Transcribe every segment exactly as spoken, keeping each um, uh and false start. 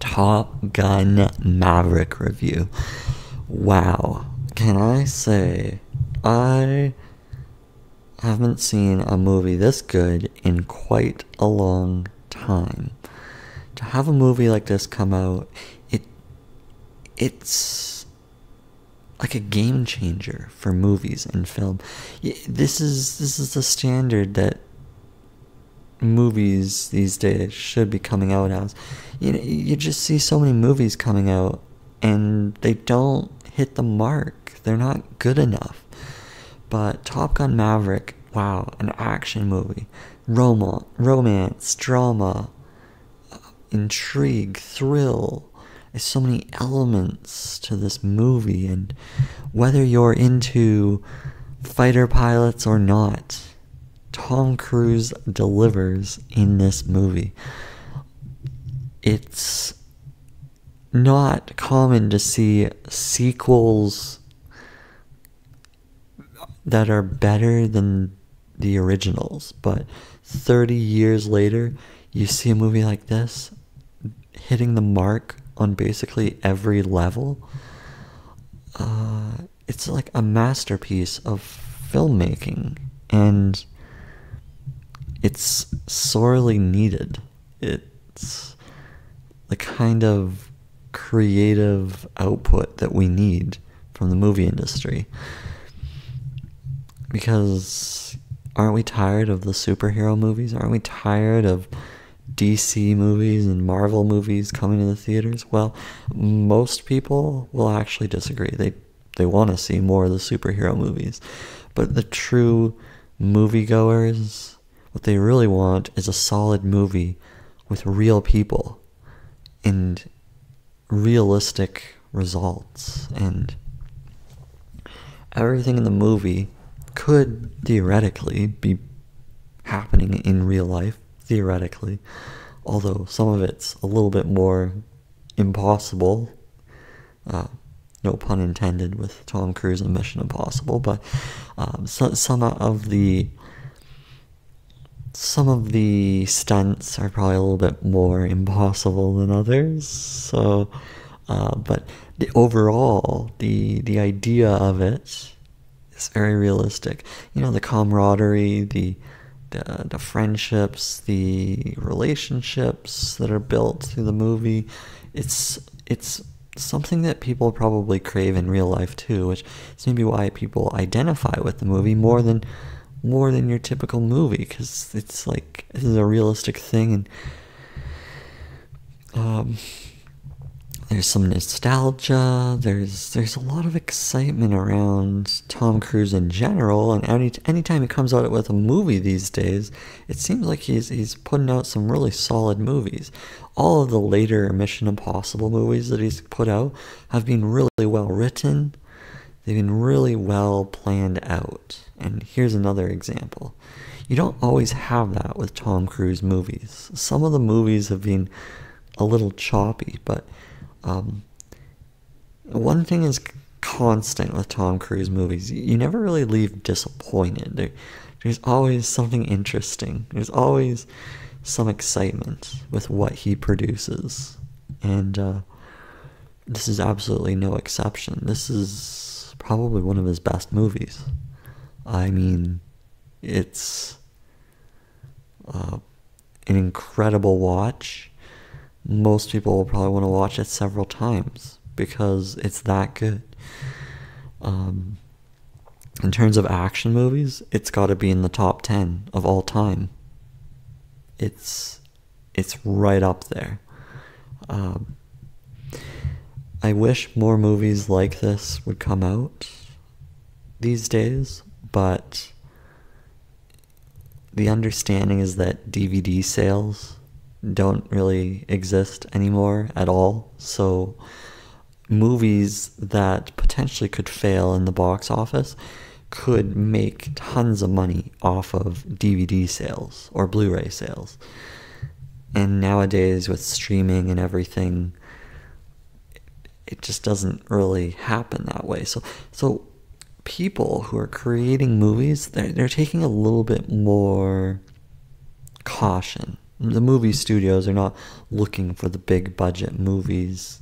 Top Gun Maverick review. Wow, can I say I haven't seen a movie this good in quite a long time. To have a movie like this come out, it it's like a game changer for movies and film. This is this is the standard that movies these days should be coming out as. You know, you just see so many movies coming out and they don't hit the mark. They're not good enough. But Top Gun Maverick, wow, an action movie, Roma, romance, drama, intrigue, thrill. There's so many elements to this movie, and whether you're into fighter pilots or not, Tom Cruise delivers in this movie. It's not common to see sequels that are better than the originals, but thirty years later, you see a movie like this hitting the mark on basically every level. Uh, it's like a masterpiece of filmmaking, and it's sorely needed. It's the kind of creative output that we need from the movie industry. Because aren't we tired of the superhero movies? Aren't we tired of D C movies and Marvel movies coming to the theaters? Well, most people will actually disagree. They they want to see more of the superhero movies. But the true moviegoers, what they really want is a solid movie with real people and realistic results. And everything in the movie could theoretically be happening in real life, theoretically, although some of it's a little bit more impossible, uh, no pun intended with Tom Cruise and Mission Impossible, but um, so, some of the Some of the stunts are probably a little bit more impossible than others, so, uh, but the overall, the, the idea of it is very realistic. You know, the camaraderie, the, the, the friendships, the relationships that are built through the movie, it's, it's something that people probably crave in real life too, which is maybe why people identify with the movie more than more than your typical movie, because it's like, this is a realistic thing, and um, there's some nostalgia, there's there's a lot of excitement around Tom Cruise in general, and any anytime he comes out with a movie these days, it seems like he's, he's putting out some really solid movies. All of the later Mission Impossible movies that he's put out have been really well written, they've been really well planned out. And here's another example. You don't always have that with Tom Cruise movies. Some of the movies have been a little choppy, but um, one thing is constant with Tom Cruise movies. You never really leave disappointed. There, there's always something interesting. There's always some excitement with what he produces. And uh, this is absolutely no exception. This is probably one of his best movies. I mean, it's uh, an incredible watch. Most people will probably want to watch it several times because it's that good. Um, in terms of action movies, it's got to be in the top ten of all time. It's it's right up there. Um, I wish more movies like this would come out these days. But the understanding is that D V D sales don't really exist anymore at all. So movies that potentially could fail in the box office could make tons of money off of D V D sales or Blu-ray sales. And nowadays with streaming and everything, it just doesn't really happen that way. So, so people who are creating movies, they're, they're taking a little bit more caution The movie studios are not looking for the big budget movies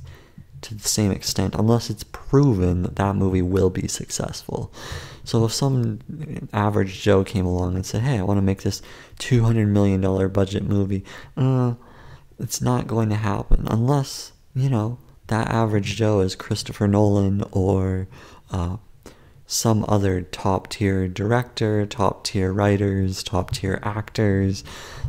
to the same extent unless it's proven that that movie will be successful. So if some average Joe came along and said, hey, I want to make this two hundred million dollar budget movie, uh, it's not going to happen unless, you know, that average Joe is Christopher Nolan or uh, some other top-tier director, top-tier writers, top-tier actors.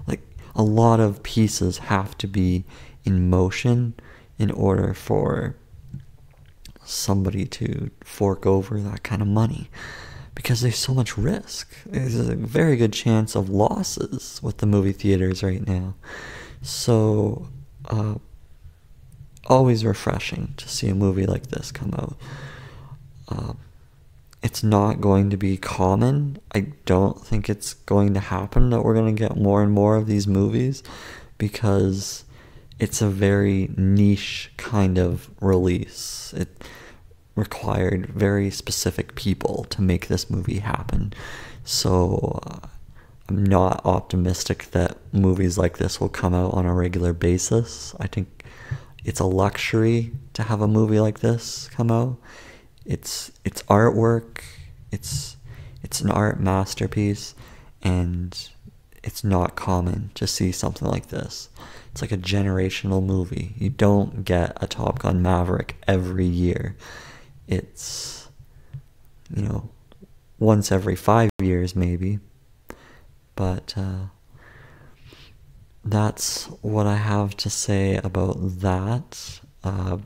Like, a lot of pieces have to be in motion in order for somebody to fork over that kind of money, because there's so much risk. There's a very good chance of losses with the movie theaters right now. So, uh, always refreshing to see a movie like this come out. Uh, it's not going to be common. I don't think it's going to happen that we're going to get more and more of these movies, because it's a very niche kind of release. It required very specific people to make this movie happen. So uh, I'm not optimistic that movies like this will come out on a regular basis. I think it's a luxury to have a movie like this come out. It's it's artwork. It's it's an art masterpiece, and it's not common to see something like this. It's like a generational movie. You don't get a Top Gun Maverick every year. It's, you know, once every five years maybe. But uh, that's what I have to say about that. Uh,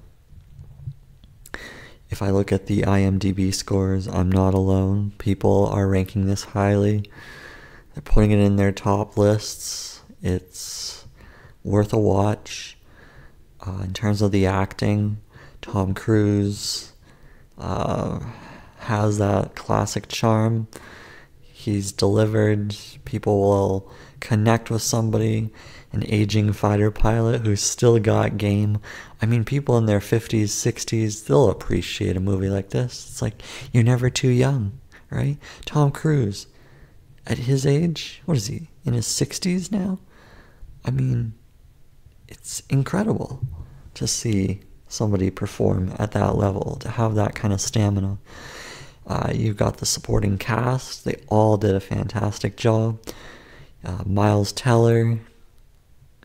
if I look at the I M D B scores, I'm not alone. People are ranking this highly. They're putting it in their top lists. It's worth a watch. Uh, in terms of the acting, Tom Cruise uh, has that classic charm. He's delivered. People will connect with somebody, an aging fighter pilot who's still got game. I mean, people in their fifties, sixties, they'll appreciate a movie like this. It's like, you're never too young, right? Tom Cruise, at his age, what is he, in his sixties now? I mean, it's incredible to see somebody perform at that level, to have that kind of stamina. Uh, you've got the supporting cast. They all did a fantastic job. Uh, Miles Teller,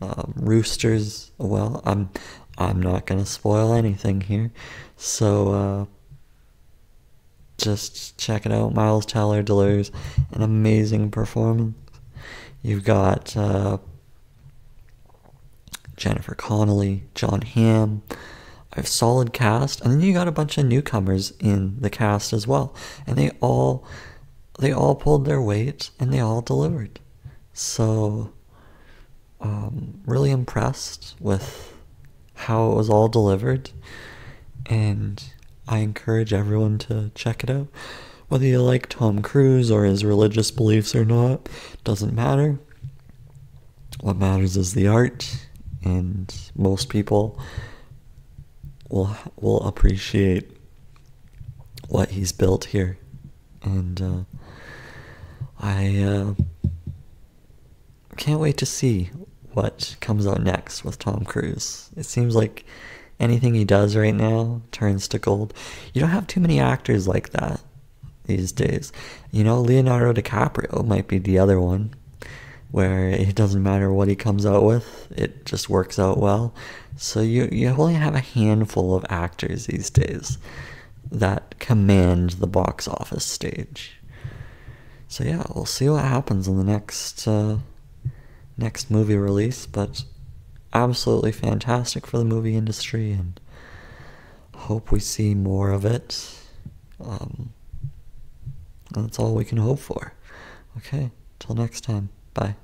uh, Roosters, well, I'm, I'm not going to spoil anything here. So, uh, just check it out. Miles Teller delivers an amazing performance. You've got uh, Jennifer Connelly, John Hamm. A solid cast, and then you got a bunch of newcomers in the cast as well, and they all they all pulled their weight and they all delivered. So um, really impressed with how it was all delivered, and I encourage everyone to check it out. Whether you like Tom Cruise or his religious beliefs or not, doesn't matter. What matters is the art, and most people Will, will appreciate what he's built here. And uh, I uh, can't wait to see what comes out next with Tom Cruise. It seems like anything he does right now turns to gold. You don't have too many actors like that these days. You know, Leonardo DiCaprio might be the other one, where it doesn't matter what he comes out with, it just works out well. So you, you only have a handful of actors these days that command the box office stage. So yeah, we'll see what happens in the next, uh, next movie release, but absolutely fantastic for the movie industry, and hope we see more of it. Um, that's all we can hope for. Okay, till next time. Bye.